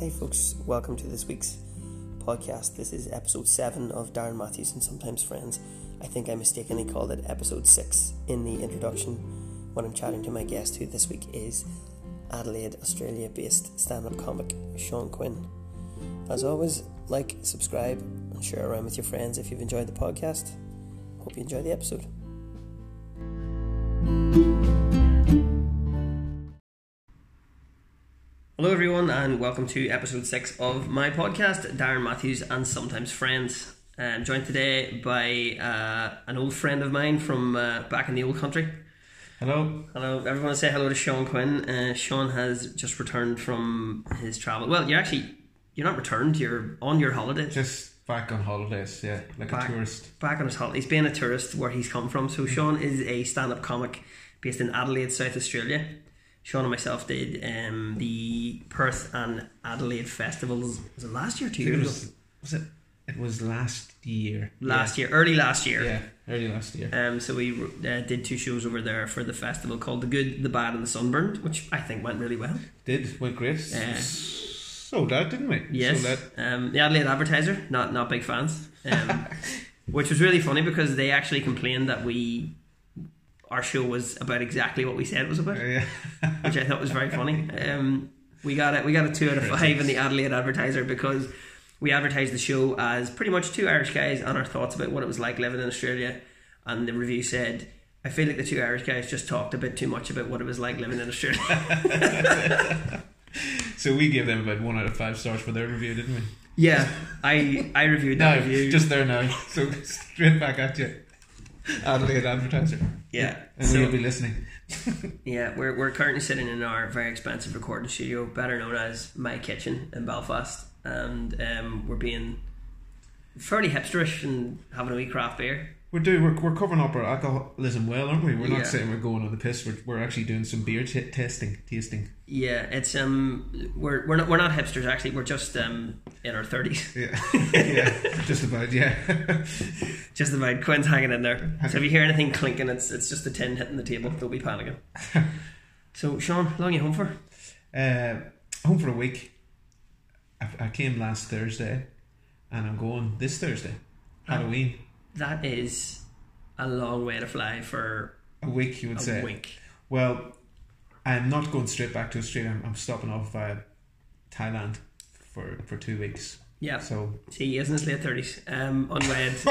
Hey folks, welcome to this week's podcast. This is episode 7 of Darren Matthews and Sometimes Friends. I think I mistakenly called it episode 6 in the introduction when I'm chatting to my guest, who this week is Adelaide, Australia-based stand-up comic Sean Quinn. As always, like, subscribe and share around with your friends if you've enjoyed the podcast. Hope you enjoy the episode. Hello everyone, and welcome to episode 6 of my podcast, Darren Matthews and Sometimes Friends. I'm joined today by an old friend of mine from back in the old country. Hello. Hello, everyone say hello to Sean Quinn. Sean has just returned from his travel. Well, you're not returned, you're on your holidays. Just back on holidays, yeah, a tourist. Back on his holidays, being a tourist where he's come from. So Sean is a stand-up comic based in Adelaide, South Australia. Sean and myself did the Perth and Adelaide festivals. Was it last year, 2 years ago? It was last year. Early last year. Yeah, early last year. So we did 2 shows over there for the festival called The Good, The Bad, and the Sunburned, which I think went really well. Went great. Sold out, didn't we? Yes. Sold out. The Adelaide Advertiser, not big fans. Which was really funny because they actually complained that our show was about exactly what we said it was about, yeah. Which I thought was very funny. We got a 2 out of 5 in the Adelaide Advertiser because we advertised the show as pretty much 2 Irish guys and our thoughts about what it was like living in Australia, and the review said, "I feel like the 2 Irish guys just talked a bit too much about what it was like living in Australia." So we gave them about 1 out of 5 stars for their review, didn't we? Yeah, I reviewed that review. Just there now, so straight back at you. Adelaide Advertiser. Yeah. And you'll be listening. Yeah, we're currently sitting in our very expensive recording studio, better known as my kitchen in Belfast, and we're being fairly hipsterish and having a wee craft beer. We're covering up our alcoholism well, aren't we? We're not saying we're going on the piss. We're actually doing some beer tasting. Yeah, it's we're not hipsters actually. We're just in our 30s. Yeah, just about. Yeah, just about. Quinn's hanging in there. So if you hear anything clinking, it's just the tin hitting the table. Don't be panicking. So Sean, how long are you home for? Home for a week. I came last Thursday, and I'm going this Thursday. Halloween. That is a long way to fly for a week, you would say. A week. Well, I'm not going straight back to Australia. I'm stopping off via Thailand for 2 weeks. Yeah. So see, isn't his late 30s? Unwed.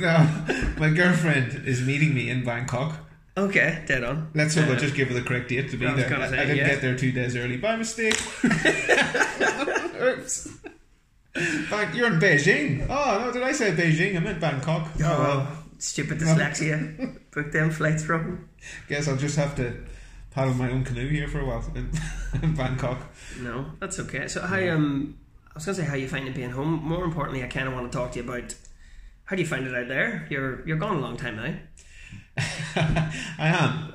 No, my girlfriend is meeting me in Bangkok. Okay, dead on. Let's hope I just give her the correct date to be there. I didn't get there 2 days early by mistake. Oops. Back, you're in Beijing. Oh no, did I say Beijing? I meant Bangkok. Oh well, stupid dyslexia. Book them flights from. Guess I'll just have to paddle my own canoe here for a while in Bangkok. No, that's okay. So I was gonna say how you find it being home. More importantly, I kind of want to talk to you about how do you find it out there. You're gone a long time now. I am.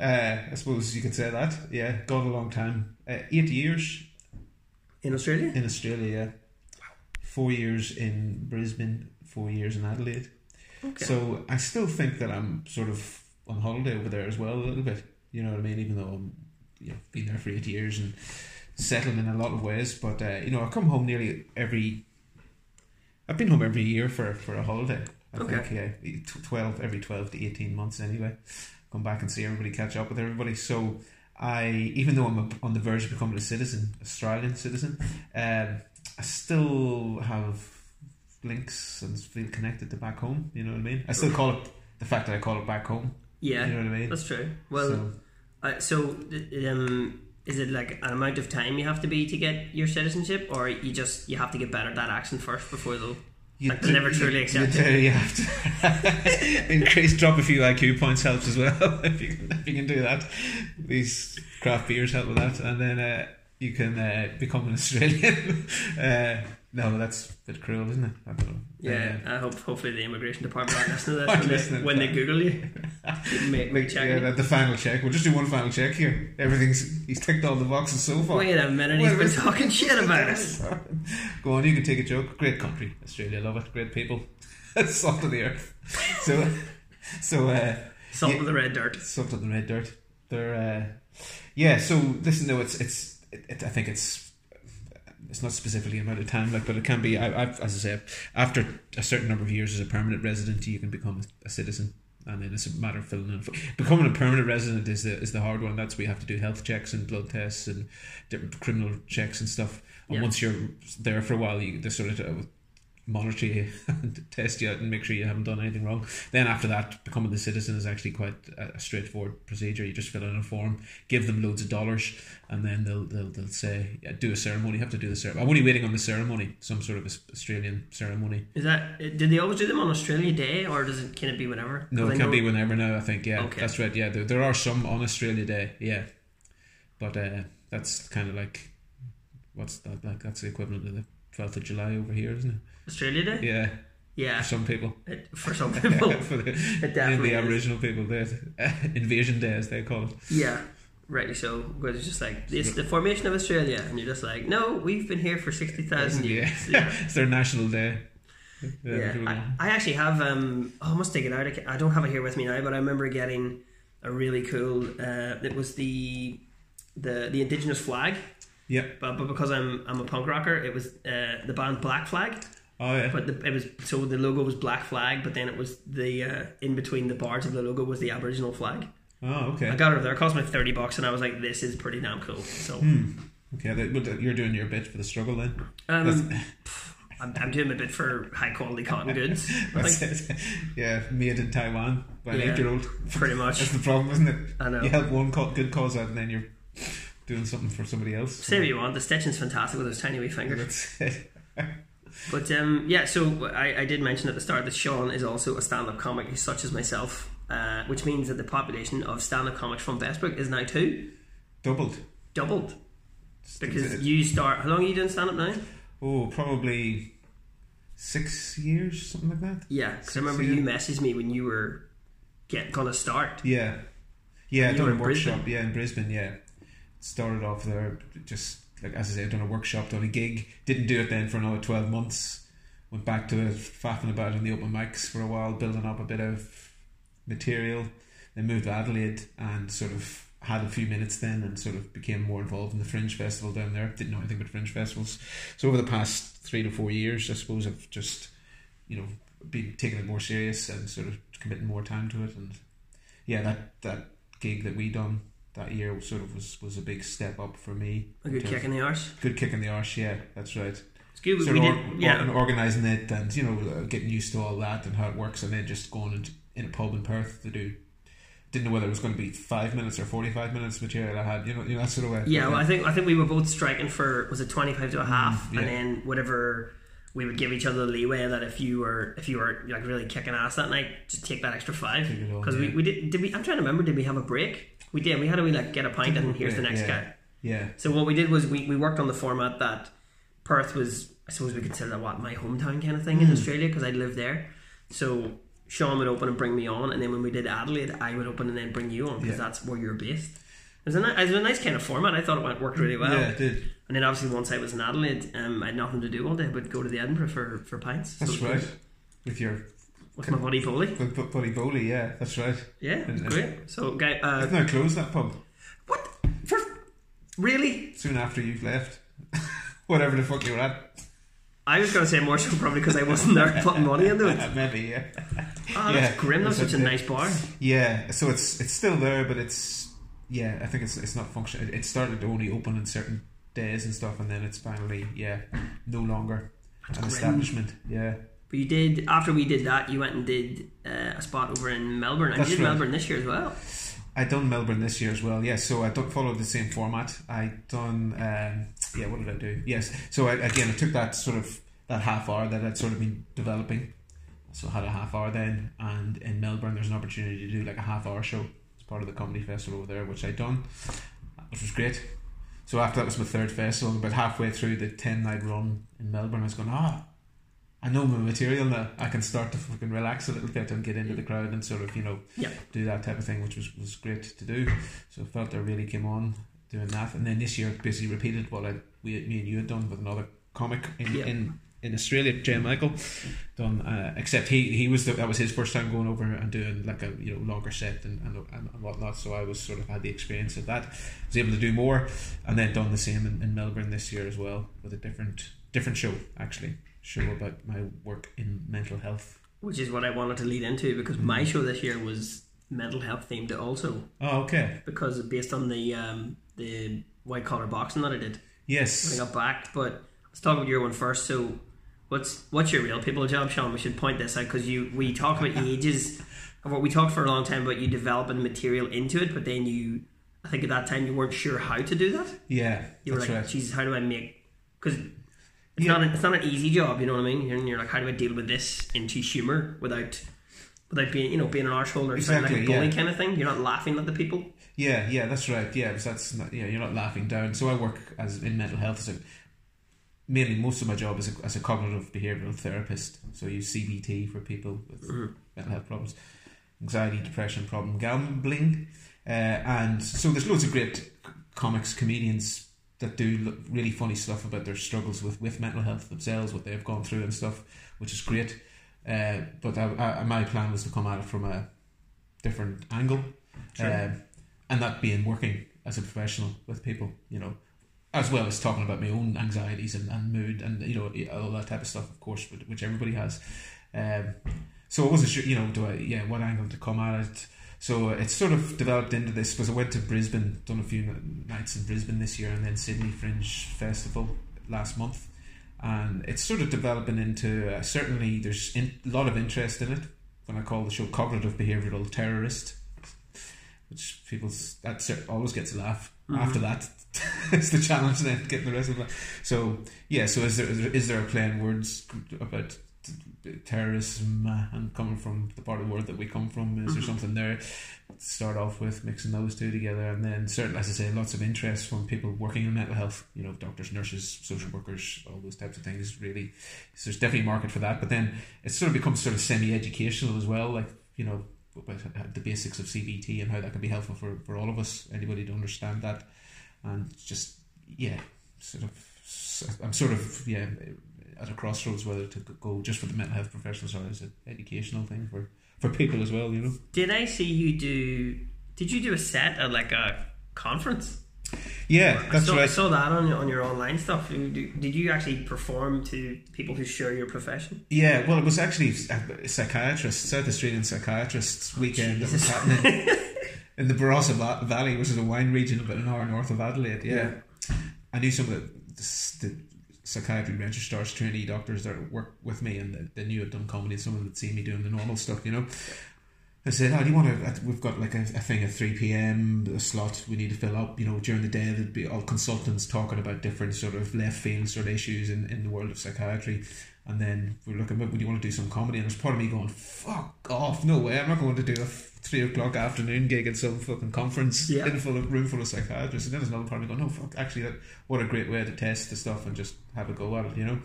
I suppose you could say that. Yeah, gone a long time. 8 years. In Australia. In Australia, yeah. 4 years in Brisbane, 4 years in Adelaide. Okay. So I still think that I'm sort of on holiday over there as well a little bit. You know what I mean? Even though I'm, been there for 8 years and settled in a lot of ways. But, I come home nearly I've been home every year for a holiday. I think, yeah. 12 to 18 months anyway. Come back and see everybody, catch up with everybody. So even though I'm on the verge of becoming a citizen, Australian citizen, I still have links and feel connected to back home, you know what I mean? I still call it, the fact that I call it back home. Yeah, you know what I mean? That's true. Well, so is it like an amount of time you have to be to get your citizenship, or you have to get better at that accent first before they'll never truly accept it? You have to drop a few IQ points helps as well, if you can do that. These craft beers help with that, and then... you can become an Australian. No, that's a bit cruel, isn't it? I don't know. Yeah, I hopefully the immigration department aren't listening to this when they Google you. The final check. We'll just do one final check here. He's ticked all the boxes so far. Wait a minute, he's been talking shit about us. Go on, you can take a joke. Great country, Australia, love it. Great people. Salt of the earth. So salt of the red dirt. Salt of the red dirt. They're so listen though, I think it's It's not specifically an amount of time, like, but it can be. As I said, after a certain number of years as a permanent resident, you can become a citizen, and then it's a matter of filling in. Becoming a permanent resident is the hard one. That's where you have to do health checks and blood tests and different criminal checks and stuff. And once you're there for a while, they sort of monitor you and test you out and make sure you haven't done anything wrong. Then after that, becoming the citizen is actually quite a straightforward procedure. You just fill in a form, give them loads of dollars, and then they'll say, yeah, do a ceremony. You have to do the ceremony. I'm only waiting on the ceremony, some sort of Australian ceremony. Is that, did they always do them on Australia Day, or does it, can it be whenever? No, it can be whenever now, I think. Yeah, okay. That's right. Yeah, there are some on Australia Day. Yeah, but that's kind of like, what's that like? That's the equivalent of the 12th of July over here, isn't it? Australia Day? Yeah. Yeah. For some people. It definitely the Aboriginal people, Invasion Day, as they call it. Yeah. Right, so it's just like, it's the formation of Australia, and you're just like, no, we've been here for 60,000 years. Yeah. It's their national day. I actually have, I must take it out, I don't have it here with me now, but I remember getting a really cool, it was the Indigenous flag. Yeah, but because I'm a punk rocker, it was the band Black Flag. Oh yeah. But the logo was Black Flag, but then it was the in between the bars of the logo was the Aboriginal flag. Oh okay. I got it over there. It cost me $30, and I was like, this is pretty damn cool. So. Okay, you're doing your bit for the struggle then. I'm doing my bit for high quality cotton goods. Yeah, made in Taiwan by an 8-year-old. Pretty much. That's the problem, isn't it? I know. You help one good cause out, and then you're doing something for somebody else. Say what you want, the stitching's fantastic with those tiny wee fingers. But so I did mention at the start that Sean is also a stand-up comic, such as myself, which means that the population of stand-up comics from Westbrook is now doubled because you start, how long are you doing stand-up now? Probably 6 years, something like that. Because I remember you messaged me when you were gonna start. I done a workshop in Brisbane. Started off there, just like, as I say, done a workshop, done a gig, didn't do it then for another 12 months, went back to it, faffing about in the open mics for a while, building up a bit of material, then moved to Adelaide and sort of had a few minutes then and sort of became more involved in the Fringe Festival down there. Didn't know anything about Fringe Festivals. So over the past 3 to 4 years, I suppose I've just, been taking it more serious and sort of committing more time to it. And that gig that we done that year sort of was a big step up for me. A good kick in the arse. Good kick in the arse, yeah, that's right. It's good. And organising it and, getting used to all that and how it works, and then just going in a pub in Perth to do. Didn't know whether it was going to be 5 minutes or 45 minutes material I had, that sort of way. Yeah, well, I think we were both striking for, was it 25 to a half, and then whatever. We would give each other the leeway that if you were like really kicking ass that night, just take that extra 5. Because we did. I'm trying to remember. Did we have a break? We did. We had to get a pint and here's the next guy. Yeah. So what we did was we worked on the format that Perth was, I suppose we consider my hometown kind of thing in Australia, because I lived there. So Sean would open and bring me on, and then when we did Adelaide, I would open and then bring you on, because that's where you're based. It was a nice kind of format. I thought it worked really well. Yeah, it did. And then obviously once I was in Adelaide, I had nothing to do all day but go to the Edinburgh for pints. That's right. Good. With my buddy Boley. With buddy Boley, yeah, that's right. Yeah, great. So, guy, I've now closed that pub. What? For really? Soon after you've left, whatever the fuck you were at. I was going to say more so probably because I wasn't there putting money into it. Maybe, yeah. Oh, that's grim. That's such a nice bar. Yeah, so it's still there, but it's. Yeah, I think it's not functional. It started to only open on certain days and stuff, and then it's finally no longer an establishment. Yeah. But you did, after we did that, you went and did a spot over in Melbourne. And you did Melbourne this year as well. I done Melbourne this year as well. Yeah, so I followed the same format. I done what did I do? Yes, so I took that sort of that half hour that I'd sort of been developing. So I had a half hour then, and in Melbourne there's an opportunity to do like a half hour show. Part of the comedy festival over there, which I done, which was great. So after that was my third festival. About halfway through the 10-night run in Melbourne, I was going, I know my material now. I can start to fucking relax a little bit and get into the crowd and sort of do that type of thing, which was great to do. So I felt I really came on doing that. And then this year, I basically repeated what me and you had done with another comic in in Australia, Jay Michael, done. Except he was that was his first time going over and doing like a longer set and whatnot. So I was sort of had the experience of that. Was able to do more, and then done the same in Melbourne this year as well with a different show actually. Show about my work in mental health, which is what I wanted to lead into because my show this year was mental health themed also. Oh, okay. Because based on the white collar boxing that I did. Yes. When I got back, but let's talk about your one first. So. What's your real people job, Sean? We should point this out because we talk about ages of what we talked for a long time about you developing material into it, but then I think at that time you weren't sure how to do that. Yeah, you were like, right. Jesus, how do I make? Because it's not an easy job, you know what I mean? And you're like, how do I deal with this into humour without being an arsehole or exactly, like a bully kind of thing? You're not laughing at the people. Yeah, that's right. Yeah, because that's not, you're not laughing down. So I work in mental health as a. Mainly, most of my job is as a cognitive behavioural therapist. So you CBT for people with mental health problems, anxiety, depression, problem gambling, and so there's loads of great comedians that do really funny stuff about their struggles with mental health themselves, what they've gone through and stuff, which is great. But my plan was to come at it from a different angle, and that being working as a professional with people, as well as talking about my own anxieties and mood and all that type of stuff, of course, which everybody has. So I wasn't sure, what angle to come at it. So it's sort of developed into this because I went to Brisbane, done a few nights in Brisbane this year, and then Sydney Fringe Festival last month, and it's sort of developing into certainly there's a lot of interest in it. When I call the show Cognitive Behavioural Terrorist, which people that always gets a laugh after that. It's the challenge then getting the rest of that. So yeah, so is there a plain words about terrorism and coming from the part of the world that we come from? Is there something there? Start off with mixing those two together, and then certainly, as I say, lots of interest from people working in mental health. Doctors, nurses, social workers, all those types of things. Really, so there's definitely a market for that. But then it sort of becomes sort of semi-educational as well, like about the basics of CBT and how that can be helpful for all of us. Anybody to understand that. And just I'm at a crossroads whether to go just for the mental health professionals or as an educational thing for people as well. Did I see you do? Did you do a set at like a conference? Yeah, that's right. I saw that on your online stuff. Did you actually perform to people who share your profession? Yeah, well, it was actually South Australian psychiatrists weekend that was happening. In the Barossa Valley, which is a wine region about an hour north of Adelaide, yeah. I knew some of the psychiatry registrars, trainee doctors that work with me, and they knew I'd done comedy, and some of them had seen me doing the normal stuff, I said, do you want to, we've got like a thing at 3 p.m, a slot we need to fill up, during the day there'd be all consultants talking about different sort of left field sort of issues in the world of psychiatry. And then we're looking, would you want to do some comedy? And there's part of me going, fuck off, no way, I'm not going to do a 3 o'clock afternoon gig at some fucking conference in a room full of psychiatrists. And then there's another part of me going, no, fuck, actually, what a great way to test the stuff and just have a go at it,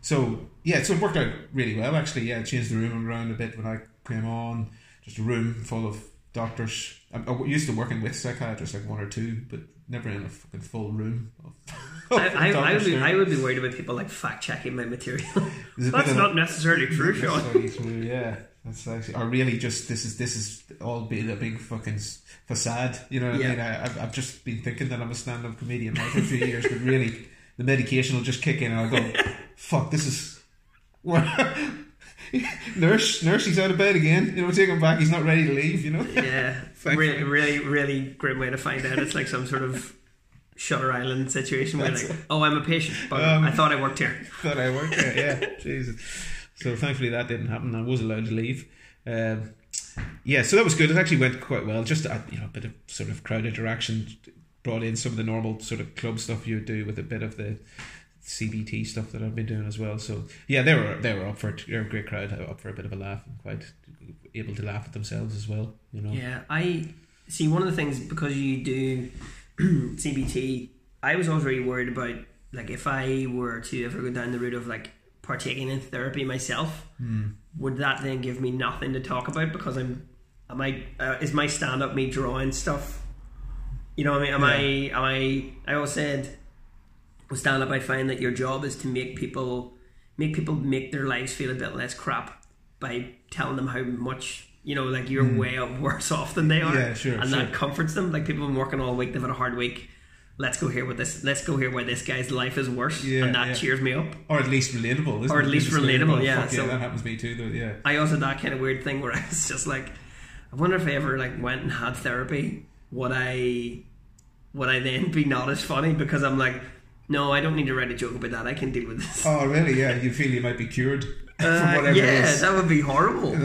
So, so it worked out really well, actually. Yeah, I changed the room around a bit when I came on. Just a room full of doctors. I used to working with psychiatrists, like one or two, but never in a fucking full room of I would be worried about people like fact checking my material. That's not necessarily true, Sean. Yeah, that's actually, or really just this is all being a big fucking facade. I mean? I've just been thinking that I'm a stand-up comedian for a few years, but really the medication will just kick in, and I'll go, fuck, this is. Nurse, he's out of bed again. Take him back. He's not ready to leave. Yeah, really grim way to find out. It's like some sort of Shutter Island situation where I'm a patient, but I thought I worked here. Yeah, Jesus. So thankfully that didn't happen. I was allowed to leave. So that was good. It actually went quite well. Just a bit of sort of crowd interaction. Brought in some of the normal sort of club stuff you would do with a bit of the CBT stuff that I've been doing as well. So yeah, they were up for it. They were a great crowd, up for a bit of a laugh and quite able to laugh at themselves as well. Yeah, I see. One of the things, because you do CBT, I was always really worried about like if I were to ever go down the route of like partaking in therapy myself, would that then give me nothing to talk about because is my stand up me drawing stuff? You know what I mean? I always said. Stand up, I find that your job is to make people make people make their lives feel a bit less crap by telling them how much, you know, like you're way up worse off than they are. Yeah, sure, and that comforts them. Like people have been working all week, they've had a hard week. Let's go here with this. Let's go here where this guy's life is worse, and that cheers me up. Or at least relatable. Or at least relatable. Yeah, so that happens to me too. Though, yeah. I also had that kind of weird thing where I was just like, I wonder if I ever like went and had therapy, would I then be not as funny because I'm like, no, I don't need to write a joke about that. I can deal with this. Oh, really? Yeah, you feel you might be cured from whatever. Yeah, that would be horrible.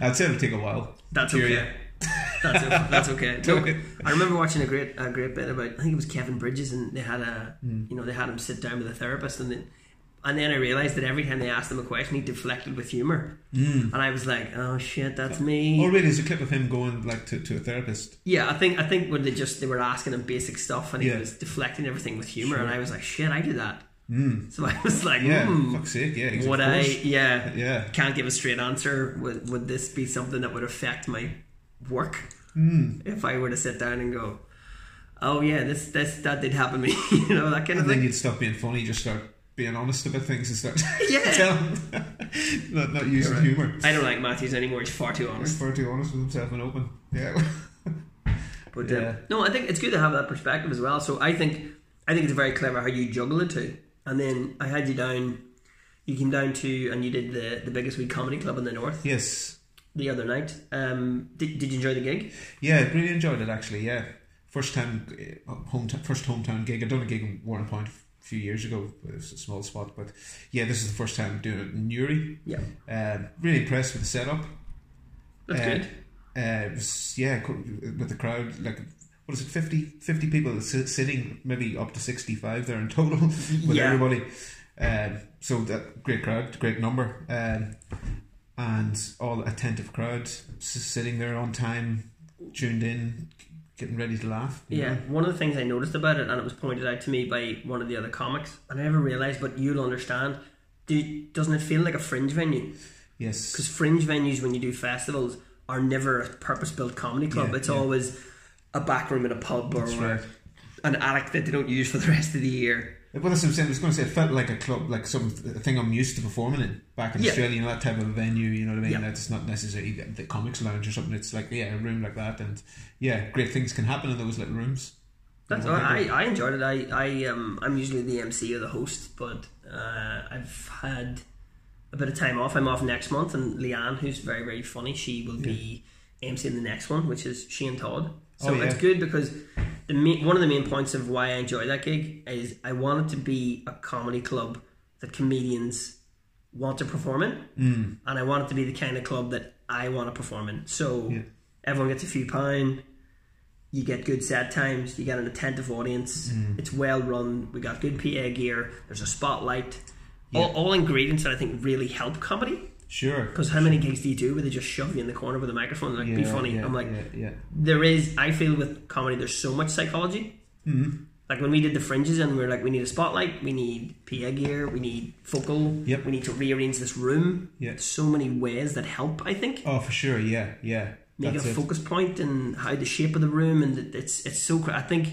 I'd say it'll take a while. That's okay. You. That's okay. No, I remember watching a great bit about, I think it was Kevin Bridges, and they had him sit down with a therapist, and then I realised that every time they asked him a question, he deflected with humour, and I was like, oh shit, that's me. Oh really? There's a clip of him going like to a therapist. Yeah, I think when they were asking him basic stuff, and he was deflecting everything with humour, and I was like, shit, I do that. So I was like, fuck's sake, yeah. Would I? Yeah, yeah. Can't give a straight answer. Would this be something that would affect my work if I were to sit down and go, oh yeah, that did happen to me, you know, that kind of thing. And then you'd stop being funny, just start being honest about things and start telling not using humour. I don't like Matthews anymore, he's far too honest. He's far too honest with himself and open. Yeah. But no, I think it's good to have that perspective as well. So I think it's very clever how you juggle the two. And then I had you down, you came down to, and you did the biggest wee comedy club in the north. Yes. The other night. Did you enjoy the gig? Yeah, I really enjoyed it actually, yeah. First hometown gig. I'd done a gig in Warren Point a few years ago. It was a small spot, but yeah, this is the first time doing it in Newry. Yeah. Really impressed with the setup. That's good. It was, with the crowd, like, what is it, 50 people sitting, maybe up to 65 there in total with everybody. So that great crowd, great number. And all attentive crowds sitting there on time, tuned in, getting ready to laugh. Yeah, know? One of the things I noticed about it, and it was pointed out to me by one of the other comics, and I never realised, but you'll understand, doesn't it feel like a fringe venue? Yes. Because fringe venues, when you do festivals, are never a purpose-built comedy club. It's always a back room in a pub or an attic that they don't use for the rest of the year. Well, that's what I'm saying. I was going to say it felt like a club, like something I'm used to performing in back in Australia, you know, that type of venue, you know what I mean? Yeah. That's not necessarily the comics lounge or something. It's like, a room like that. And yeah, great things can happen in those little rooms. That's all right. I enjoyed it. I'm usually the MC or the host, but I've had a bit of time off. I'm off next month, and Leanne, who's very, very funny, she will be MCing the next one, which is Shane Todd. So it's good because one of the main points of why I enjoy that gig is I want it to be a comedy club that comedians want to perform in, and I want it to be the kind of club that I want to perform in. So everyone gets a few pound, you get good set times, you get an attentive audience, it's well run, we got good PA gear, there's a spotlight, all ingredients that I think really help comedy. Sure. Because how many gigs do you do where they just shove you in the corner with a microphone and like, be funny? Yeah, I'm like, there is, I feel with comedy, there's so much psychology. Mm-hmm. Like when we did the fringes and we were like, we need a spotlight, we need PA gear, we need focal, we need to rearrange this room. Yep. So many ways that help, I think. Oh, for sure, yeah. Make a focus point and how the shape of the room, and it's so, I think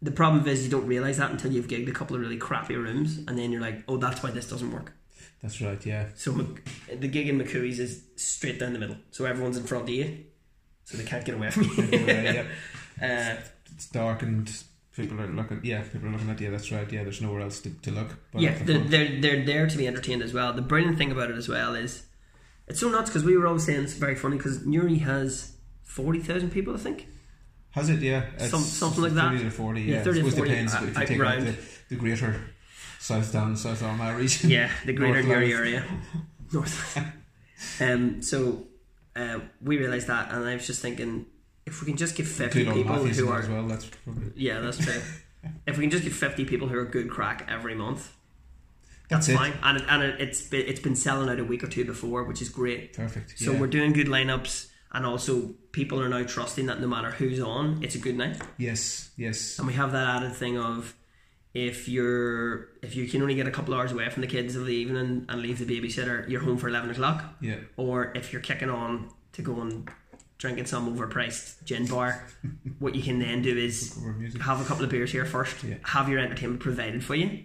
the problem is you don't realise that until you've gigged a couple of really crappy rooms, and then you're like, oh, that's why this doesn't work. That's right, yeah. So the gig in McCooey's is straight down the middle, so everyone's in front of you, so they can't get away from you. It's dark and people are looking at you, that's right, yeah, there's nowhere else to look. But they're there to be entertained as well. The brilliant thing about it as well is, it's so nuts, because we were always saying it's very funny, because Newry has 40,000 people, I think. Has it, yeah. Something like 30 that. 30 to 40, yeah. I suppose it depends if you take out the greater South Down, South Armagh region. Yeah, the greater Newry area. North. So we realised that, and I was just thinking, if we can just give 50 people who are... as well, that's probably... Yeah, that's true. If we can just give 50 people who are good crack every month, that's fine. It. And it's been selling out a week or two before, which is great. Perfect. So we're doing good lineups, and also people are now trusting that no matter who's on, it's a good night. Yes. And we have that added thing of, if you can only get a couple hours away from the kids of the evening and leave the babysitter, you're home for 11 o'clock. Yeah. Or if you're kicking on to go and drinking some overpriced gin bar, what you can then do is have a couple of beers here first, have your entertainment provided for you,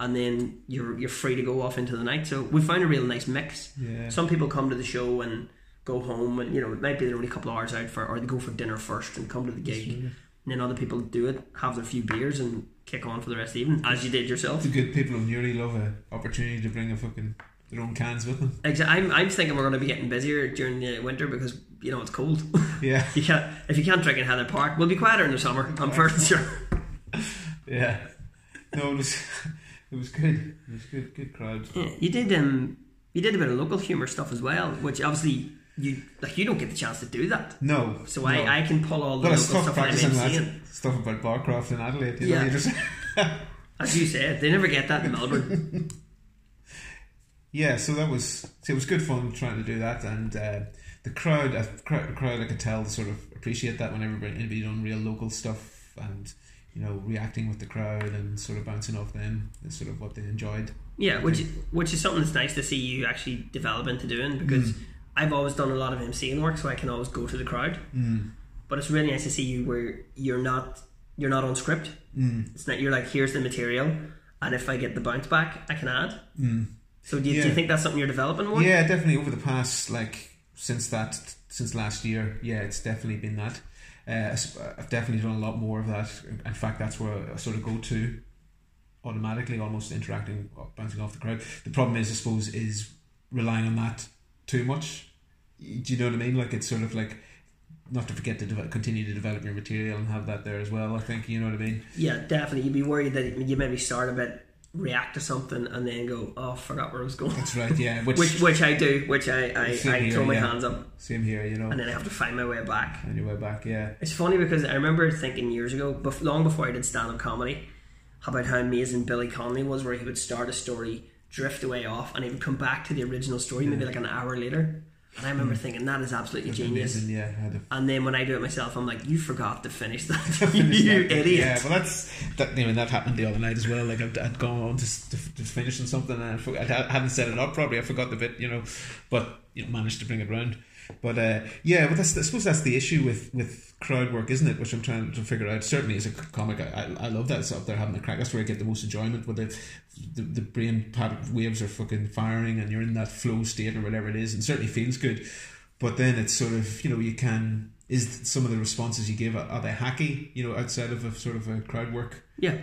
and then you're free to go off into the night. So we found a real nice mix. Some people come to the show and go home, and you know, it might be they're only a couple of hours out for, or they go for dinner first and come to the gig, and then other people do it, have their few beers and kick on for the rest of the evening, as you did yourself. The good people of Newry love an opportunity to bring a fucking their own cans with them. Exactly. I'm thinking we're going to be getting busier during the winter because, you know, it's cold. Yeah. You can't, if you can't drink in Heather Park, we'll be quieter in the summer, I'm fairly sure. Yeah. No, it was good. It was good crowd. Yeah. You did a bit of local humour stuff as well, which obviously you don't get the chance to do that. No. So I can pull all the local stuff that I'm seeing. Stuff about barcraft in Adelaide. You know, you just as you said, they never get that in Melbourne. Yeah, so it was good fun trying to do that, and the crowd I could tell sort of appreciate that when everybody done real local stuff, and you know, reacting with the crowd and sort of bouncing off them is sort of what they enjoyed. Yeah, which is something that's nice to see you actually develop into doing, because I've always done a lot of MCing work, so I can always go to the crowd. But it's really nice to see you where you're not on script. It's not you're like, here's the material, and if I get the bounce back, I can add. So do you think that's something you're developing more? Yeah, definitely over the past, since last year, it's definitely been that. I've definitely done a lot more of that. In fact, that's where I sort of go to automatically, almost interacting, bouncing off the crowd. The problem is, I suppose, is relying on that too much. Do you know what I mean? Like, it's sort of like, not to forget to continue to develop your material and have that there as well, I think, you know what I mean? Yeah, definitely. You'd be worried that you maybe start a bit, react to something and then go, oh, I forgot where I was going. That's right, yeah. Which I do, which I throw my hands up. Same here, you know. And then I have to find my way back. Find your way back, yeah. It's funny because I remember thinking years ago, long before I did stand-up comedy, about how amazing Billy Connolly was, where he would start a story, drift away off, and he would come back to the original story maybe like an hour later. And I remember thinking, that is absolutely genius. Amazing, yeah. And then when I do it myself, I'm like, you forgot to finish that. You idiot. Yeah, well, that happened the other night as well. Like, I'd gone on to finishing something, and I hadn't set it up properly. I forgot the bit, you know, but you know, managed to bring it round. But I suppose that's the issue with crowd work, isn't it? Which I'm trying to figure out. Certainly, as a comic, I love that. It's up there having a crack. That's where I get the most enjoyment. Where the brain waves are fucking firing, and you're in that flow state or whatever it is, and certainly feels good. But then it's sort of, you know, you can. Is some of the responses you give, are they hacky? You know, outside of a sort of a crowd work. Yeah.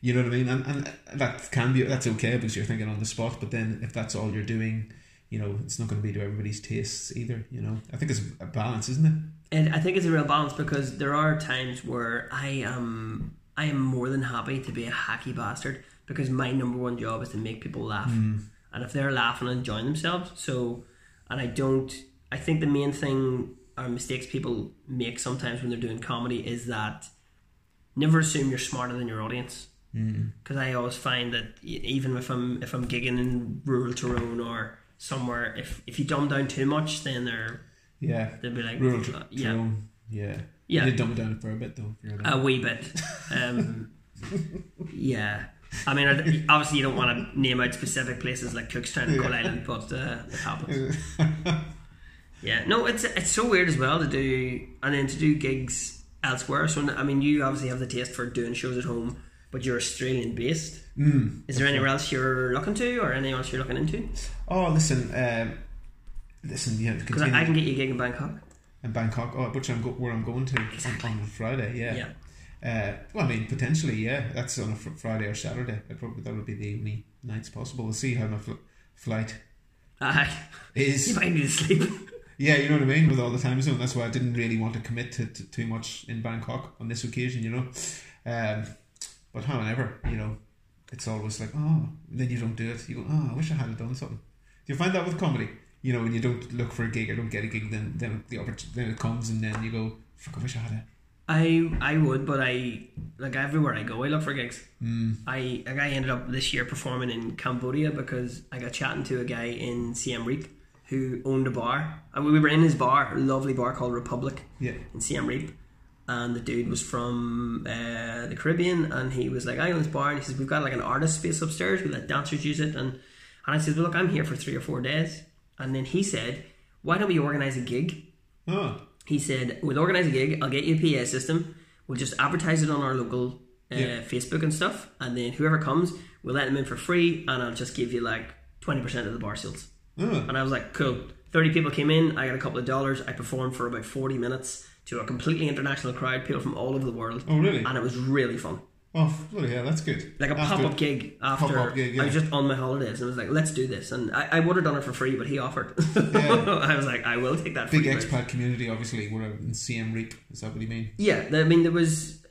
You know what I mean, and that's okay because you're thinking on the spot. But then if that's all you're doing, you know, it's not going to be to everybody's tastes either, you know. I think it's a balance, isn't it? And I think it's a real balance, because there are times where I am more than happy to be a hacky bastard, because my number one job is to make people laugh. And if they're laughing and enjoying themselves, I think the main thing or mistakes people make sometimes when they're doing comedy is that never assume you're smarter than your audience. Because I always find that even if I'm gigging in rural Tyrone or somewhere, if you dumb down too much, then they'll be like, rural yeah. You did dumb down for a bit though. A wee bit. Yeah. I mean, obviously you don't want to name out specific places like Cookstown and Coal Island, but it happens. Yeah. No, it's so weird as well to do, and then to do gigs elsewhere. So I mean, you obviously have the taste for doing shows at home, but you're Australian based. Is there anywhere else you're looking to, or anyone else you're looking into? Oh, listen, yeah. Because I can get you a gig in Bangkok. Which I'm where I'm going to on Friday. Yeah. Well, I mean, potentially, yeah. That's on a Friday or Saturday. That would be the only nights possible. We'll see how my flight is. You might need to sleep. Yeah, you know what I mean. With all the time zone, that's why I didn't really want to commit to too much in Bangkok on this occasion. You know, but however, you know. It's always like, oh, then you don't do it. You go, oh, I wish I had done something. Do you find that with comedy? You know, when you don't look for a gig or don't get a gig, then the opportunity then it comes, and then you go, fuck, I wish I had it. I would, but everywhere I go, I look for gigs. I ended up this year performing in Cambodia because I got chatting to a guy in Siem Reap who owned a bar. I mean, we were in his bar, a lovely bar called Republic in Siem Reap. And the dude was from the Caribbean, and he was like, I own this bar, and he says, we've got like an artist space upstairs, we let dancers use it, and I said, well, look, I'm here for 3 or 4 days. And then he said, why don't we organise a gig? He said, we'll organise a gig, I'll get you a PA system, we'll just advertise it on our local Facebook and stuff, and then whoever comes, we'll let them in for free, and I'll just give you like 20% of the bar sales. Mm. And I was like, cool. 30 people came in, I got a couple of dollars, I performed for about 40 minutes to a completely international crowd, people from all over the world. Oh, really? And it was really fun. Oh, bloody hell, that's good. Like a pop-up gig after. Pop-up gig, yeah. I was just on my holidays and I was like, let's do this. And I would have done it for free, but he offered. Yeah. I was like, I will take that free. Big expat community, obviously. We're in Siem Reap. Is that what you mean? Yeah, I mean, there was...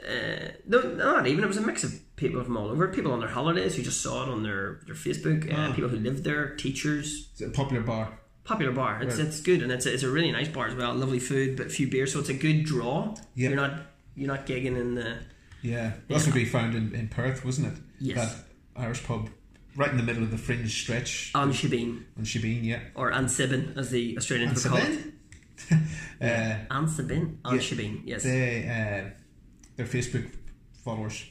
not even. It was a mix of people from all over. People on their holidays who just saw it on their Facebook. People who lived there. Teachers. It's a popular bar. It's good. And it's a really nice bar as well. Lovely food, but a few beers. So it's a good draw. Yep. You're not gigging in the... Yeah, that's what we found in Perth, wasn't it? Yes. That Irish pub, right in the middle of the fringe stretch. Ansebin, yeah. Or Ansebin, as the Australians would call it. Ansebin, yes. Their Facebook followers,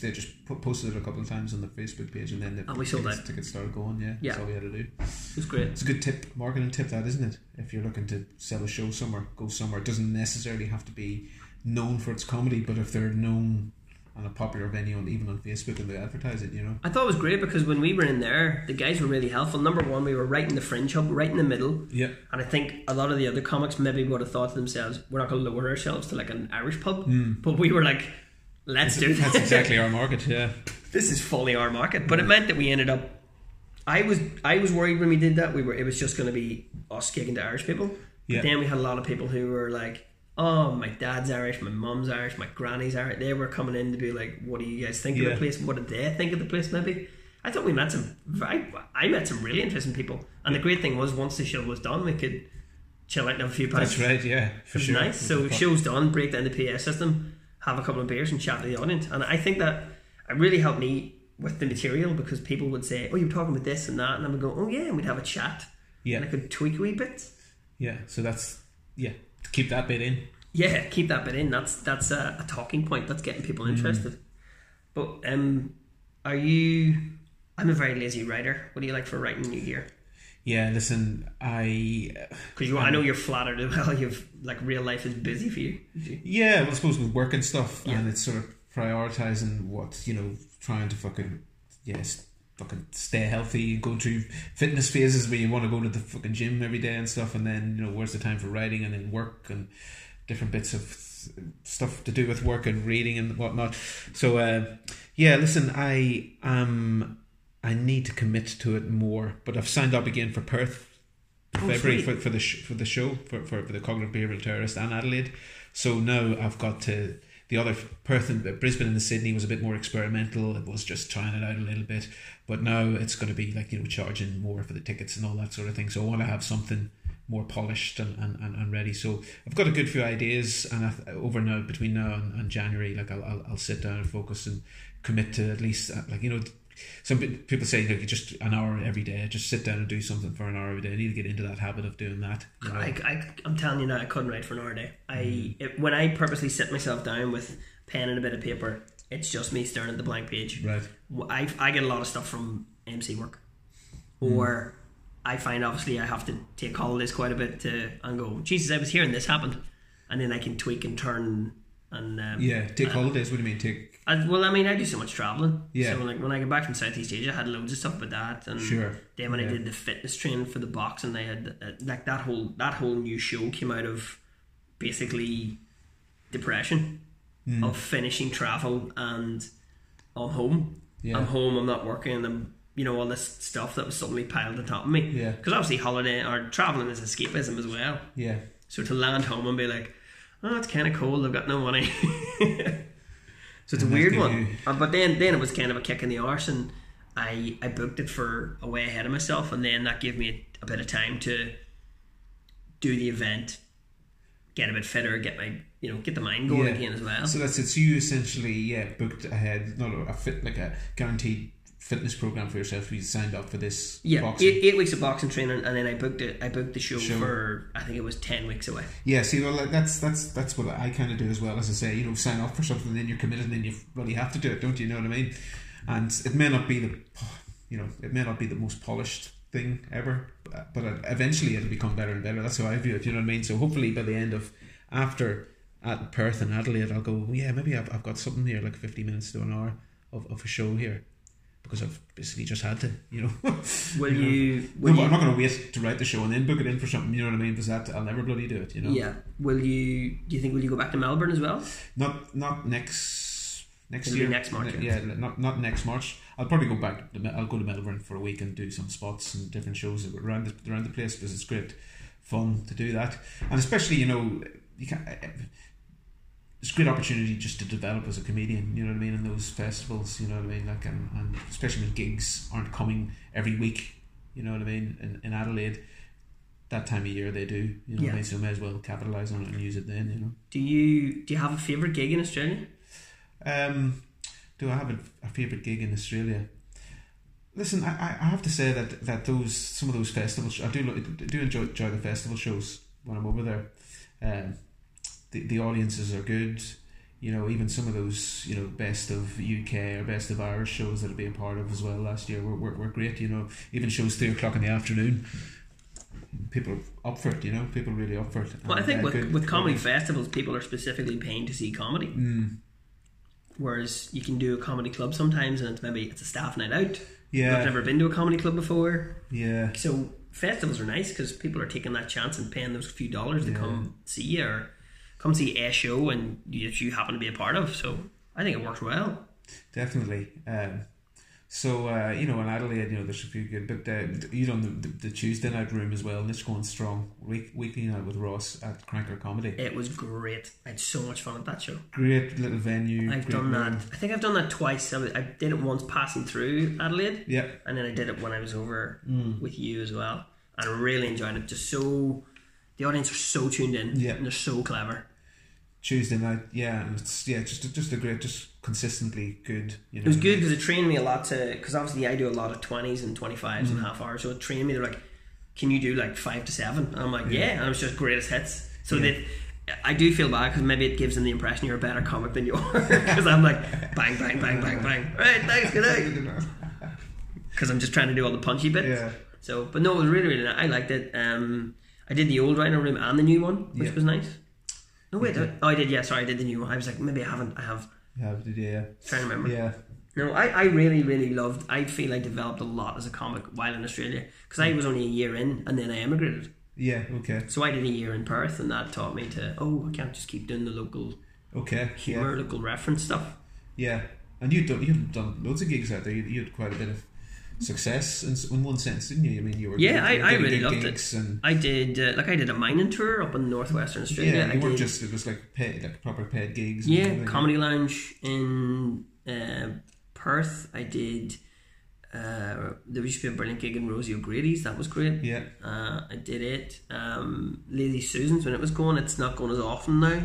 they just posted it a couple of times on their Facebook page, and then tickets started going, yeah. That's all we had to do. It was great. It's a good tip, marketing tip, that, isn't it? If you're looking to sell a show somewhere, go somewhere. It doesn't necessarily have to be known for its comedy, but if they're known on a popular venue and even on Facebook and they advertise it, you know. I thought it was great because when we were in there, the guys were really helpful. Number one, we were right in the fringe hub, right in the middle. Yeah. And I think a lot of the other comics maybe would have thought to themselves, we're not going to lower ourselves to like an Irish pub. Mm. But we were like, let's do that. That's exactly our market, yeah. This is fully our market. But it meant that we ended up, I was worried when we did that. It was just going to be us gigging to Irish people. Yeah. But then we had a lot of people who were like, oh, my dad's Irish, my mum's Irish, my granny's Irish. They were coming in to be like, what do you guys think of the place? What did they think of the place, maybe? I thought we met some... I met some really interesting people. And the great thing was, once the show was done, we could chill out and have a few pints. That's right, yeah. For sure. Nice. So show's done, break down the PA system, have a couple of beers and chat to the audience. And I think that it really helped me with the material because people would say, oh, you're talking about this and that. And I would go, oh, yeah, and we'd have a chat. Yeah. And I could tweak a wee bit. Yeah, so that's... Yeah. Keep that bit in. Yeah, keep that bit in. That's a talking point. That's getting people interested. Mm. But I'm a very lazy writer. What do you like for writing new year? Yeah, listen, I know you're flattered as well. You've like real life is busy for you. Yeah, well, I suppose with work and stuff, and it's sort of prioritizing what trying to fucking stay healthy and go through fitness phases where you want to go to the fucking gym every day and stuff, and then where's the time for writing, and then work and different bits of stuff to do with work and reading and whatnot. So listen, I need to commit to it more, but I've signed up again for Perth February for the show for the Cognitive Behavioural Terrorist and Adelaide. So now I've got to the other Perth and Brisbane and Sydney was a bit more experimental. It was just trying it out a little bit, but now it's going to be like charging more for the tickets and all that sort of thing. So I want to have something more polished and ready. So I've got a good few ideas, and between now and January, like I'll sit down and focus and commit to at least some people say just an hour every day. Just sit down and do something for an hour every day. I need to get into that habit of doing that. I'm telling you now, I couldn't write for an hour a day. When I purposely sit myself down with pen and a bit of paper, it's just me staring at the blank page. Right. I get a lot of stuff from MC work, or I find obviously I have to take holidays quite a bit and go, Jesus, I was here and this happened, and then I can tweak and turn. And take holidays. What do you mean take? I do so much traveling. Yeah. So when I get back from Southeast Asia, I had loads of stuff about that. And sure. Then when I did the fitness training for the box, and they had like that whole new show came out of basically depression of finishing travel, and I'm home. Yeah. I'm home. I'm not working. I'm all this stuff that was suddenly piled on top of me. Yeah. Because obviously holiday or traveling is escapism as well. Yeah. So to land home and be like, oh, it's kind of cold, I've got no money. So it's a weird one. But then it was kind of a kick in the arse, and I booked it for a way ahead of myself, and then that gave me a bit of time to do the event, get a bit fitter, get my get the mind going again as well. So that's it. So you essentially booked ahead, not a fit like a guaranteed fitness program for yourself. You signed up for this boxing. 8 weeks of boxing training, and then I booked the show for, I think it was 10 weeks away. Yeah, see, that's what I kind of do as well. As I say, sign up for something, and then you're committed, and then you really have to do it, don't you? You know what I mean? And it may not be the most polished thing ever, but eventually it'll become better and better. That's how I view it, you know what I mean? So hopefully by the end of after at Perth and Adelaide, I'll go, yeah, maybe I've got something here, like 50 minutes to an hour of a show here, because I've basically just had to, you know. I'm not going to wait to write the show and then book it in for something, you know what I mean, because that I'll never bloody do it, you know. Yeah. Do you think will you go back to Melbourne as well? Not next March. Yeah, not next March. I'll probably go back. I'll go to Melbourne for a week and do some spots and different shows around the place, because it's great fun to do that. And especially, you know, it's a great opportunity just to develop as a comedian, you know what I mean, in those festivals, you know what I mean, like, and especially when gigs aren't coming every week, you know what I mean, in Adelaide, that time of year they do, you know what I mean, so may as well capitalise on it and use it then, you know. Do you have a favourite gig in Australia? Do I have a favourite gig in Australia? Listen, I have to say that some of those festivals, I do enjoy the festival shows when I'm over there. The audiences are good, you know. Even some of those, you know, best of UK or best of Irish shows that I've been part of as well last year were great, you know. Even shows 3:00 in the afternoon, people are up for it, you know. People are really up for it. Well, I think with comedy festivals, people are specifically paying to see comedy. Mm. Whereas you can do a comedy club sometimes, and it's a staff night out. Yeah, I've never been to a comedy club before. Yeah, so festivals are nice because people are taking that chance and paying those few dollars to come see you or come see a show and you happen to be a part of. So I think it works well. Definitely. You know, in Adelaide, you know, there's a few good, but you know, the Tuesday night room as well, and it's going strong. Weekly night with Ross at Cranker Comedy. It was great. I had so much fun at that show. Great little venue. I think I've done that twice. I did it once passing through Adelaide. Yeah. And then I did it when I was over with you as well. And I really enjoyed it. Just so, the audience are so tuned in. Yeah. And they're so clever. Tuesday night, yeah, and it's just a great, just consistently good. You know, it was good because it trained me a lot because obviously I do a lot of 20s and 25s and half hours, so it trained me. They're like, can you do like 5 to 7? And I'm like, yeah, and it was just greatest hits. So that I do feel bad because maybe it gives them the impression you're a better comic than you are, because I'm like bang, bang, bang, bang, bang. Right, thanks, good night. Because I'm just trying to do all the punchy bits. Yeah. So, but no, it was really, really nice. I liked it. I did the old writing room and the new one, which was nice. No, wait. Oh, I did. Yeah, sorry, I did the new one. I was like, maybe I haven't. I have. Yeah, did you? Yeah. Trying to remember. Yeah. No, I really, really loved. I feel I developed a lot as a comic while in Australia because I was only a year in, and then I emigrated. Yeah. Okay. So I did a year in Perth, and that taught me to. Oh, I can't just keep doing the local. Okay. Humor, local reference stuff. Yeah, and you've done loads of gigs out there. You had quite a bit of success in one sense, didn't you? I mean, you were I really loved it. And I did I did a mining tour up in northwestern Australia. Yeah, it was like proper paid gigs. Yeah, Comedy Lounge in Perth. I did. There used to be a brilliant gig in Rosie O'Grady's. That was great. Yeah, I did it. Lazy Susan's when it was going. It's not going as often now.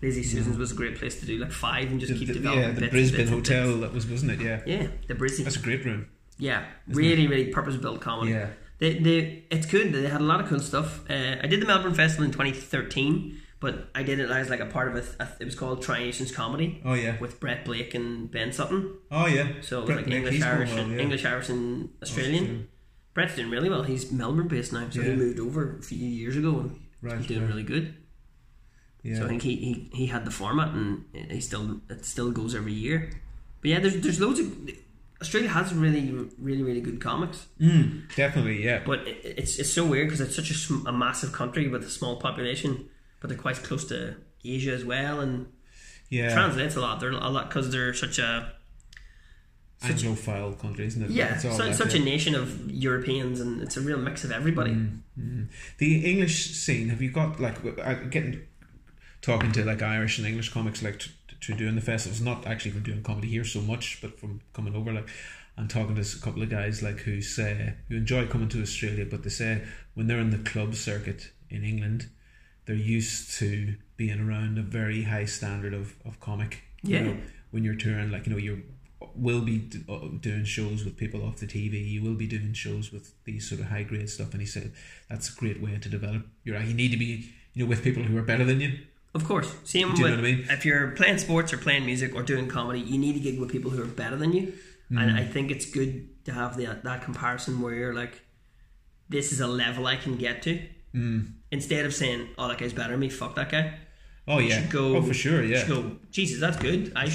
Lazy Susan's was a great place to do like 5 and just keep developing. Yeah, the Brisbane hotel that wasn't it? Yeah. Yeah, the Brisbane. That's a great room. Yeah, really, really purpose-built comedy. Yeah. It's good. They had a lot of cool stuff. I did the Melbourne Festival in 2013, but I did it as like a part of it was called Triations Comedy. Oh yeah. With Brett Blake and Ben Sutton. Oh yeah. So Brett, like English, Irish, and Australian. Awesome. Brett's doing really well. He's Melbourne-based now, so he moved over a few years ago, and he's doing really good. Yeah. So I think he had the format, and it still goes every year. But yeah, there's loads of. Australia has really, really, really good comics. Mm, definitely, yeah. But it's so weird because it's such a massive country with a small population, but they're quite close to Asia as well, and it translates a lot. They're a lot because they're such Anglophile country, isn't it? Yeah, such a nation of Europeans, and it's a real mix of everybody. The English scene. Have you got like talking to like Irish and English comics like? To doing the festivals, not actually from doing comedy here so much, but from coming over, like, and talking to a couple of guys like who enjoy coming to Australia, but they say when they're in the club circuit in England, they're used to being around a very high standard of comic. Yeah. You know, when you're touring, like, you know, you will be doing shows with people off the TV. You will be doing shows with these sort of high grade stuff. And he said that's a great way to develop. You need to be, you know, with people who are better than you. Of course. Same with, I mean? If you're playing sports or playing music or doing comedy, you need to gig with people who are better than you. Mm. And I think it's good to have that comparison where you're like, this is a level I can get to. Mm. Instead of saying, oh, that guy's better than me, fuck that guy. Oh yeah. You should go, oh for sure. Yeah. You should go, Jesus, that's good. I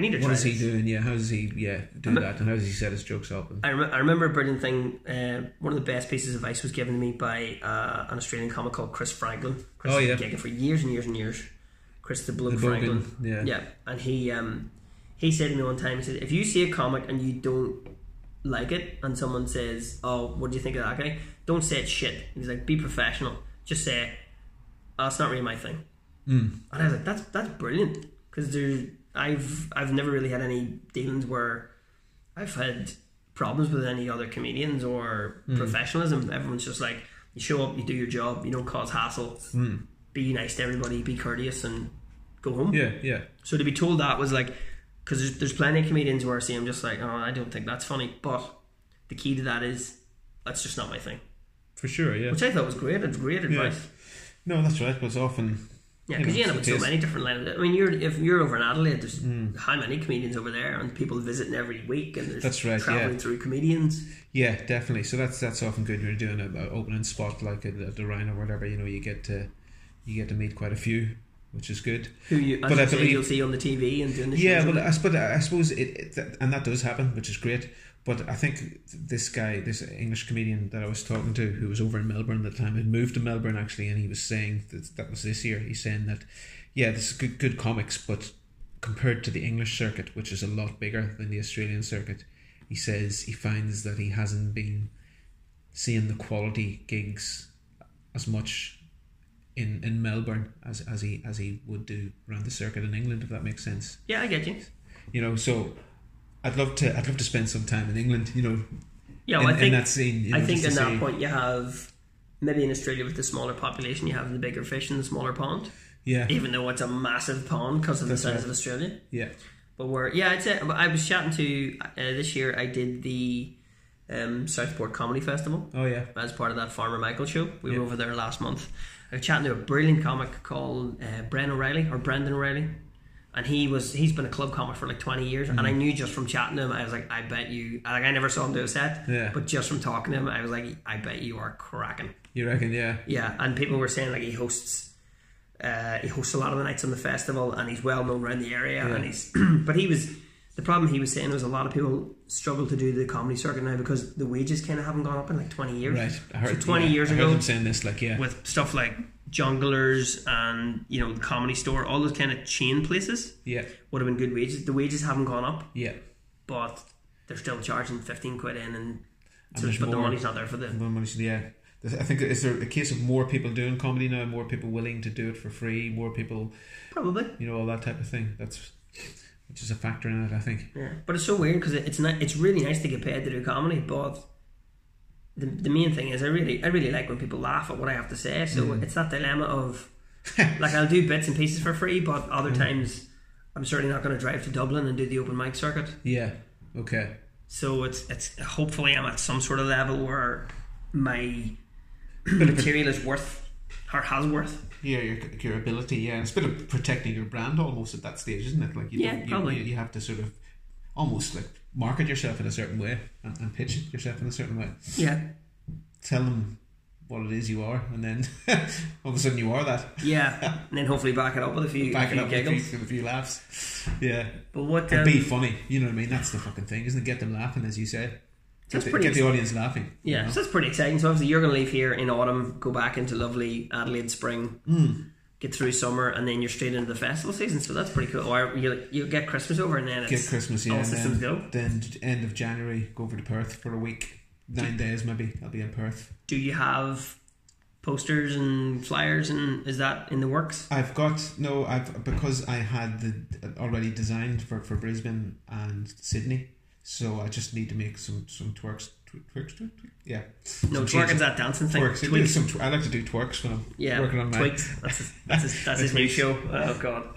need to try. What is he doing? Yeah. How does he do that? And how does he set his jokes up? And... I remember a brilliant thing. One of the best pieces of advice was given to me by an Australian comic called Chris Franklin. Chris was gigging for years and years and years. Chris the Bloke Franklin. Yeah. Yeah. And he said to me one time, he said, if you see a comic and you don't like it and someone says, oh, what do you think of that guy? Don't say it's shit. He's like, be professional. Just say, oh, it's not really my thing. Mm. And I was like, that's brilliant, because I've never really had any dealings where I've had problems with any other comedians or professionalism. Everyone's just like, you show up, you do your job, you don't cause hassle, be nice to everybody, be courteous, and go home. Yeah. So to be told that was like, because there's plenty of comedians where I see them just like, oh, I don't think that's funny, but the key to that is, that's just not my thing. For sure, yeah. Which I thought was great. It's great advice. Yeah. No, that's right, but it's often... Yeah, because you end up with so many different lines. I mean, if you're over in Adelaide, there's how many comedians over there, and people visiting every week, and there's travelling through comedians. Yeah, definitely. So that's often good. You're doing an opening spot like at the Rhine or whatever. You know, you get to meet quite a few, which is good. Who you, but I believe, you'll see on the TV and doing the shows. Yeah, well, I suppose and that does happen, which is great. But I think this English comedian that I was talking to, who was over in Melbourne at the time, had moved to Melbourne actually, and he was saying that was this year. He's saying that, yeah, this is good comics, but compared to the English circuit, which is a lot bigger than the Australian circuit, he says he finds that he hasn't been seeing the quality gigs as much in Melbourne as he would do around the circuit in England, if that makes sense. Yeah, I get you. You know, so. I'd love to spend some time in England, you know. Yeah, well, I think in that scene. You know, I think at that point you have, maybe in Australia with the smaller population, you have the bigger fish in the smaller pond. Yeah. Even though it's a massive pond because of the size of Australia. Yeah. But I was chatting to this year. I did the Southport Comedy Festival. Oh yeah. As part of that Farmer Michael show, we were over there last month. I was chatting to a brilliant comic called Brendan O'Reilly. And he's been a club comic for like 20 years, and I knew just from chatting to him, I was like, I never saw him do a set, but just from talking to him, I was like, I bet you are cracking. You reckon, yeah? Yeah, and people were saying like he hosts a lot of the nights on the festival, and he's well known around the area, and he's, but the problem he was saying was a lot of people struggle to do the comedy circuit now because the wages kind of haven't gone up in like 20 years. Right, I heard. So 20 years ago, I heard them saying this, like, with stuff like Junglers and, you know, the Comedy Store, all those kind of chain places would have been good wages. The wages haven't gone up, but they're still charging 15 quid in, but the money's not there for them. I think is there a case of more people doing comedy now, more people willing to do it for free, more people, probably, you know, all that type of thing, that's which is a factor in it, I think. Yeah, but it's so weird because it's really nice to get paid to do comedy, but The main thing is I really like when people laugh at what I have to say, so it's that dilemma of like, I'll do bits and pieces for free, but other times I'm certainly not going to drive to Dublin and do the open mic circuit. Yeah, okay. So it's hopefully I'm at some sort of level where my material is worth or has worth. Yeah, your ability. Yeah, it's a bit of protecting your brand almost at that stage, isn't it? Like probably. You have to sort of almost like market yourself in a certain way and pitch yourself in a certain way. Yeah. Tell them what it is you are, and then all of a sudden you are that. Yeah, and then hopefully back it up with a few laughs. Yeah. But and be funny, you know what I mean? That's the fucking thing, isn't it? Get them laughing, as you say. Get the audience laughing. Yeah, you know? So that's pretty exciting. So obviously you're going to leave here in autumn, go back into lovely Adelaide spring, get through summer, and then you're straight into the festival season, so that's pretty cool. Or you'll get Christmas over, and then all systems go. Then end of January, go over to Perth for a week, 9 days maybe. I'll be in Perth. Do you have posters and flyers, and is that in the works? Because I had already designed for Brisbane and Sydney, so I just need to make some twerks. Yeah. No, twerking's that dancing thing. I like to do twerks when I'm working on my tweaks. That's his new show. Oh god.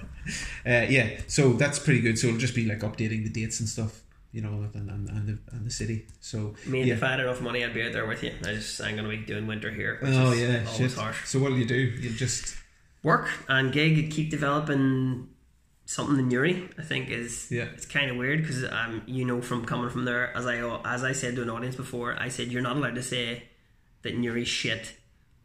Yeah, so that's pretty good. So it'll just be like updating the dates and stuff, you know, and the city. So if I had enough money, I'd be out there with you. I'm going to be doing winter here. Oh yeah, always harsh. So what'll you do? You'll just work and gig and keep developing something in Newry. I think it's kind of weird because you know, from coming from there, as I said to an audience before, I said you're not allowed to say that Newry's shit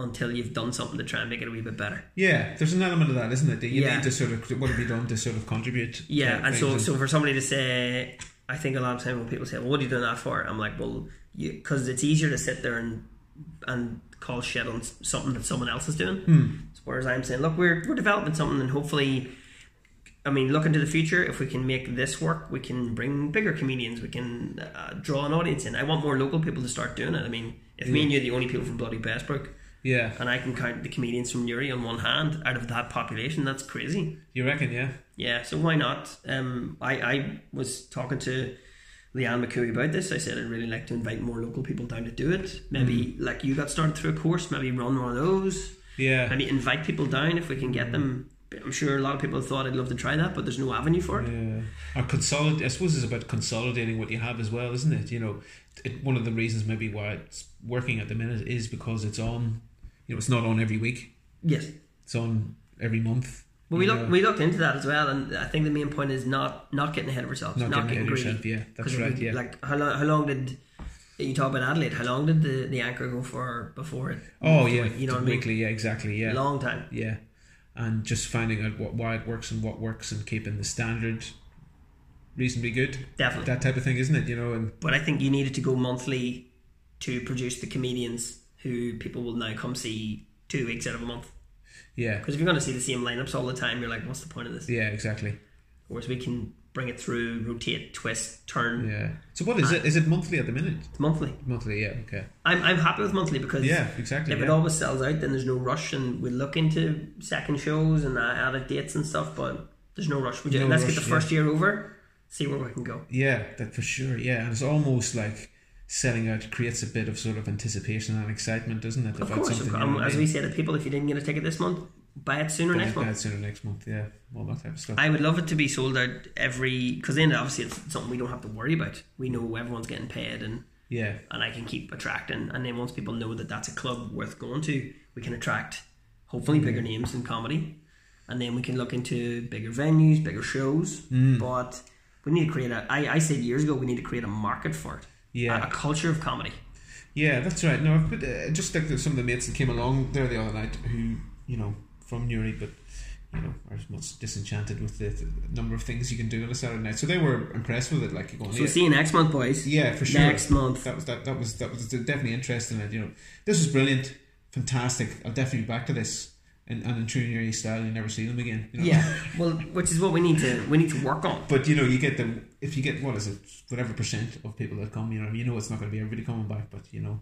until you've done something to try and make it a wee bit better. Yeah, there's an element of that, isn't it? That you need to sort of, what have you done to sort of contribute? Yeah, and so for somebody to say, I think a lot of time when people say, well, what are you doing that for? I'm like, well, because it's easier to sit there and call shit on something that someone else is doing. Whereas I'm saying, look, we're developing something, and hopefully, I mean, look into the future. If we can make this work, we can bring bigger comedians, we can draw an audience in. I want more local people to start doing it. I mean, if me and you are the only people from bloody Westbrook, and I can count the comedians from Newry on one hand out of that population, that's crazy. You reckon? Yeah, so why not? I was talking to Leanne McCooey about this. I said I'd really like to invite more local people down to do it. Maybe like you got started through a course, maybe run one of those. Yeah. Maybe invite people down if we can get them. I'm sure a lot of people thought I'd love to try that, but there's no avenue for it. Yeah. Or consolidate. I suppose it's about consolidating what you have as well, isn't it? You know, one of the reasons maybe why it's working at the minute is because it's on. You know, it's not on every week. Yes. It's on every month. Well, we looked into that as well, and I think the main point is not getting ahead of ourselves, not getting greedy. Yeah, that's right. Yeah. Like how long did you talk about Adelaide? How long did the anchor go for before it? Oh yeah, you know what I mean? Weekly, yeah, exactly, yeah, long time, yeah. And just finding out why it works and what works, and keeping the standard reasonably good. Definitely, that type of thing, isn't it? You know, but I think you needed to go monthly to produce the comedians who people will now come see 2 weeks out of a month. Yeah, because if you're going to see the same lineups all the time, you're like, what's the point of this? Yeah, exactly. Whereas we can bring it through, rotate, twist, turn. Yeah. So what is it? Is it monthly at the minute? It's monthly. Monthly, yeah. Okay. I'm happy with monthly because exactly. If it always sells out, then there's no rush, and we look into second shows and added dates and stuff. But there's no rush. Let's get the first year over, see where we can go. Yeah, that for sure. Yeah, and it's almost like selling out creates a bit of sort of anticipation and excitement, doesn't it? Of course. As we say to people, if you didn't get a ticket this month, buy it sooner next month, yeah, all that type of stuff. I would love it to be sold out every, because then obviously it's something we don't have to worry about. We know everyone's getting paid, and I can keep attracting, and then once people know that that's a club worth going to, we can attract hopefully bigger names in comedy, and then we can look into bigger venues, bigger shows. But we need to create I said years ago, we need to create a market for it, a culture of comedy. Yeah, that's right. No, but just like there's some of the mates that came along there the other night who, you know, from Newry, but you know, are much disenchanted with the number of things you can do on a Saturday night. So they were impressed with it. Like, going, so see you next month, boys. Yeah, for sure. Next month. That was definitely interesting. And you know, this was brilliant, fantastic. I'll definitely be back to this. And in true Newry style, you never see them again. You know? Yeah, well, which is what we need to work on. But you know, you get them if you get whatever percent of people that come. You know, it's not going to be everybody coming back, but you know.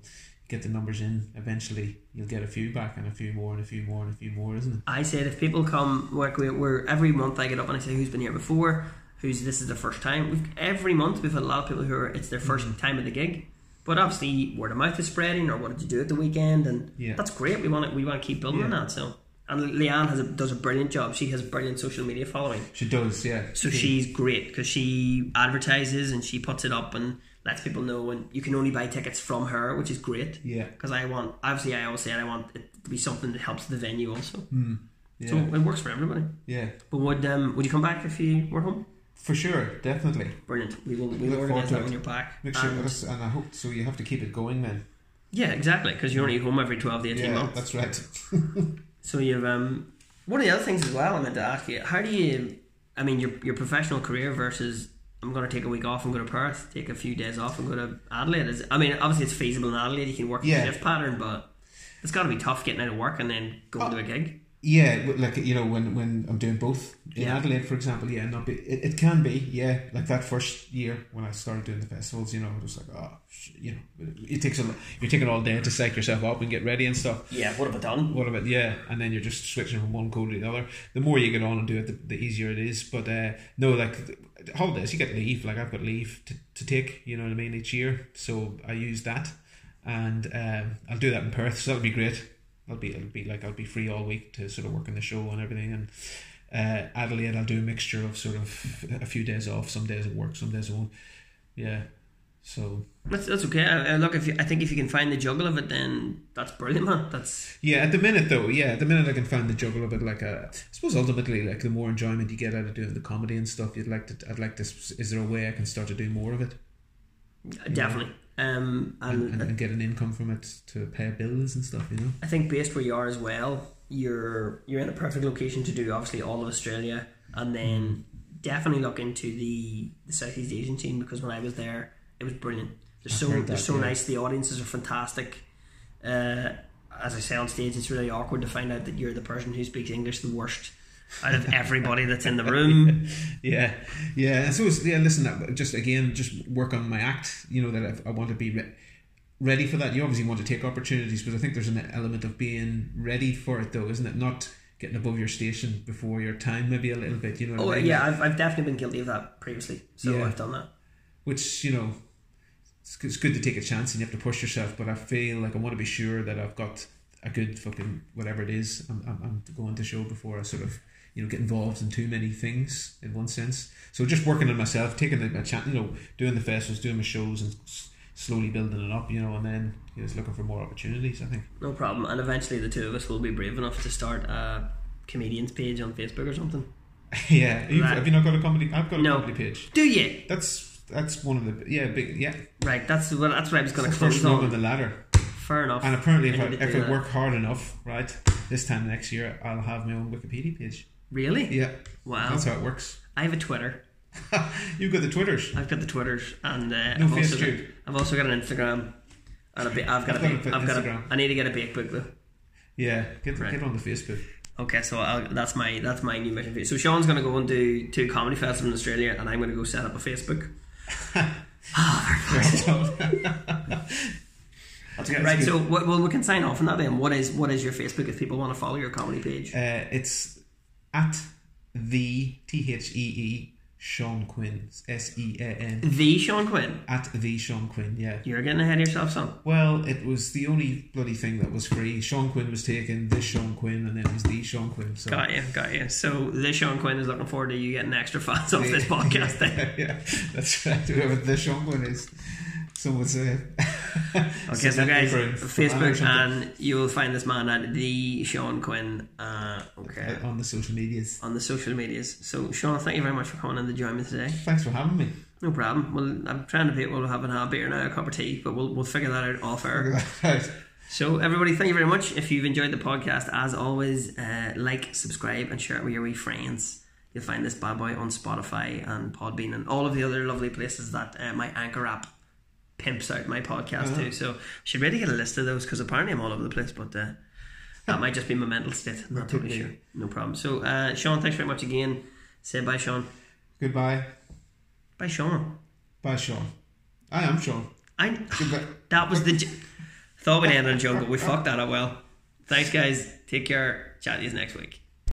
Get the numbers in, eventually you'll get a few back and a few more and a few more and a few more, isn't it? I said if people come, we're every month I get up and I say who's been here before, this is the first time. Every month we've had a lot of people who are, it's their first time at the gig, but obviously word of mouth is spreading, or what did you do at the weekend, and that's great. We want to keep building on that. So, and Leanne does a brilliant job. She has a brilliant social media following. She does, yeah. So she's great because she advertises and she puts it up and lets people know, and you can only buy tickets from her, which is great. Yeah. Because I always said I want it to be something that helps the venue also. So it works for everybody. Yeah. But would you come back if you were home? For sure, definitely. Brilliant. We will organise that when you're back. Make sure, and I hope so. You have to keep it going then. Yeah, exactly. Because you're only home every 12 to 18 months. That's right. So you've one of the other things as well I meant to ask you. How do you? I mean, your professional career versus. I'm going to take a week off and go to Perth, take a few days off and go to Adelaide. I mean, obviously it's feasible in Adelaide, you can work in a shift pattern, but it's got to be tough getting out of work and then going to a gig. Yeah, like, you know, when I'm doing both in Adelaide, for example, it can be, like that first year when I started doing the festivals, you know, it was like, it takes you're taking all day to psych yourself up and get ready and stuff. Yeah, what have I done? What about, and then you're just switching from one code to the other. The more you get on and do it, the easier it is, but no, like, holidays, you get leave. Like, I've got leave to take, you know what I mean, each year, so I use that, and I'll do that in Perth, so that'll be great. I'll be free all week to sort of work on the show and everything. And Adelaide, I'll do a mixture of sort of a few days off, some days at work, some days at home. Yeah, so that's okay. Look, I think if you can find the juggle of it, then that's brilliant, man. At the minute I can find the juggle of it. Like, I suppose ultimately, like, the more enjoyment you get out of doing the comedy and stuff, I'd like to. Is there a way I can start to do more of it? Definitely. And get an income from it to pay bills and stuff, you know. I think based where you are as well, you're in a perfect location to do obviously all of Australia, and then definitely look into the Southeast Asian scene, because when I was there, it was brilliant. They're so nice. The audiences are fantastic. As I say on stage, it's really awkward to find out that you're the person who speaks English the worst out of everybody that's in the room. Yeah. And so listen, just work on my act. You know, that I want to be ready for that. You obviously want to take opportunities, but I think there's an element of being ready for it, though, isn't it? Not getting above your station before your time, maybe a little bit. You know. Yeah, I've definitely been guilty of that previously. So yeah. I've done that. Which, you know, it's good to take a chance and you have to push yourself, but I feel like I want to be sure that I've got a good fucking whatever it is I'm going to show before I sort of, you know, get involved in too many things in one sense. So just working on myself, taking a chance, you know, doing the festivals, doing my shows, and slowly building it up, you know, and then just looking for more opportunities, I think. No problem. And eventually the two of us will be brave enough to start a comedians page on Facebook or something. Yeah. Have you not got a comedy? I've got a comedy page. Do you? That's one of the big. Right, that's what I was going to close on. First the ladder. Fair enough. And apparently, if I work hard enough, right, this time next year I'll have my own Wikipedia page. Really? Yeah. Wow. That's how it works. I have a Twitter. You've got the Twitters. I've got the Twitters, and I've also got an Instagram, and I need to get a bake book though. Yeah, get on the Facebook. Okay, so that's my new mission for you. So Sean's going to go and do two comedy festivals in Australia, and I'm going to go set up a Facebook. Right, so well, we can sign off on that then. What is your Facebook if people want to follow your comedy page? It's at the THEE Sean Quinn, SEAN. The Sean Quinn? At the Sean Quinn, yeah. You're getting ahead of yourself, son. Well, it was the only bloody thing that was free. Sean Quinn was taken, this Sean Quinn, and then it was the Sean Quinn. So. Got you. So this Sean Quinn is looking forward to you getting extra fans off this podcast then. Yeah, that's right. Whoever the Sean Quinn is, someone would say. Okay, so guys, Facebook, and you will find this man at the Sean Quinn. Okay, on the social medias. So, Sean, thank you very much for coming in to join me today. Thanks for having me. No problem. Well, I'm trying to be able to have a beer now, a cup of tea, but we'll figure that out off air. So, everybody, thank you very much. If you've enjoyed the podcast, as always, like, subscribe, and share it with your wee friends. You'll find this bad boy on Spotify and Podbean and all of the other lovely places that my Anchor app pimps out my podcast too. So I should really get a list of those, because apparently I'm all over the place, but that might just be my mental state. I'm not totally sure. No problem. So Sean, thanks very much again. Say bye, Sean. Goodbye. Bye, Sean. Bye, Sean. I am Sean. That was the thought we'd end on a joke, but we fucked that up well. Thanks guys, take care, chat to you next week.